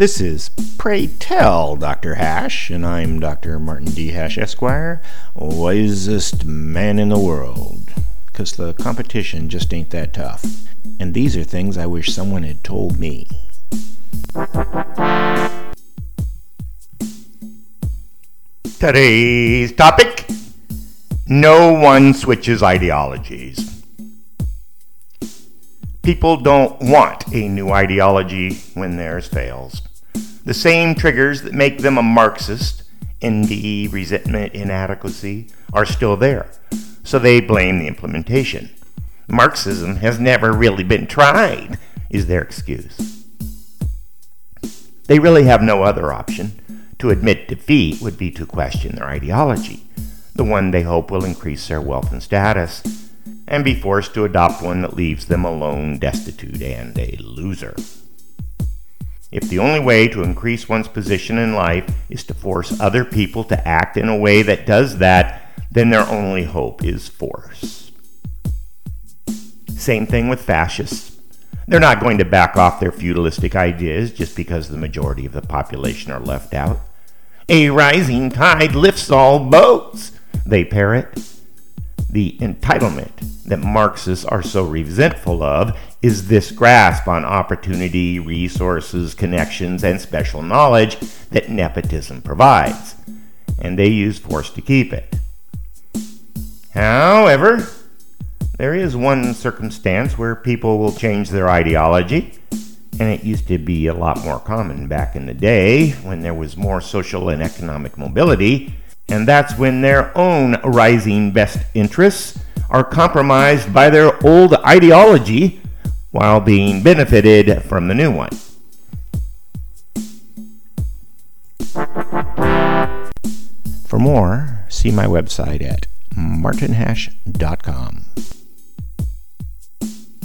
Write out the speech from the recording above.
This is Pray Tell, Dr. Hash, and I'm Dr. Martin D. Hash, Esquire, wisest man in the world, 'cause the competition just ain't that tough. And these are things I wish someone had told me. Today's topic: no one switches ideologies. People don't want a new ideology when theirs fails. The same triggers that make them a Marxist, envy, resentment, inadequacy, are still there, so they blame the implementation. Marxism has never really been tried, is their excuse. They really have no other option. To admit defeat would be to question their ideology, the one they hope will increase their wealth and status, and be forced to adopt one that leaves them alone, destitute, and a loser. If the only way to increase one's position in life is to force other people to act in a way that does that, then their only hope is force. Same thing with fascists. They're not going to back off their feudalistic ideas just because the majority of the population are left out. A rising tide lifts all boats, they parrot. The entitlement that Marxists are so resentful of is this grasp on opportunity, resources, connections, and special knowledge that nepotism provides, and they use force to keep it. However, there is one circumstance where people will change their ideology, and it used to be a lot more common back in the day when there was more social and economic mobility, and that's when their own rising best interests are compromised by their old ideology while being benefited from the new one. For more, see my website at martinhash.com.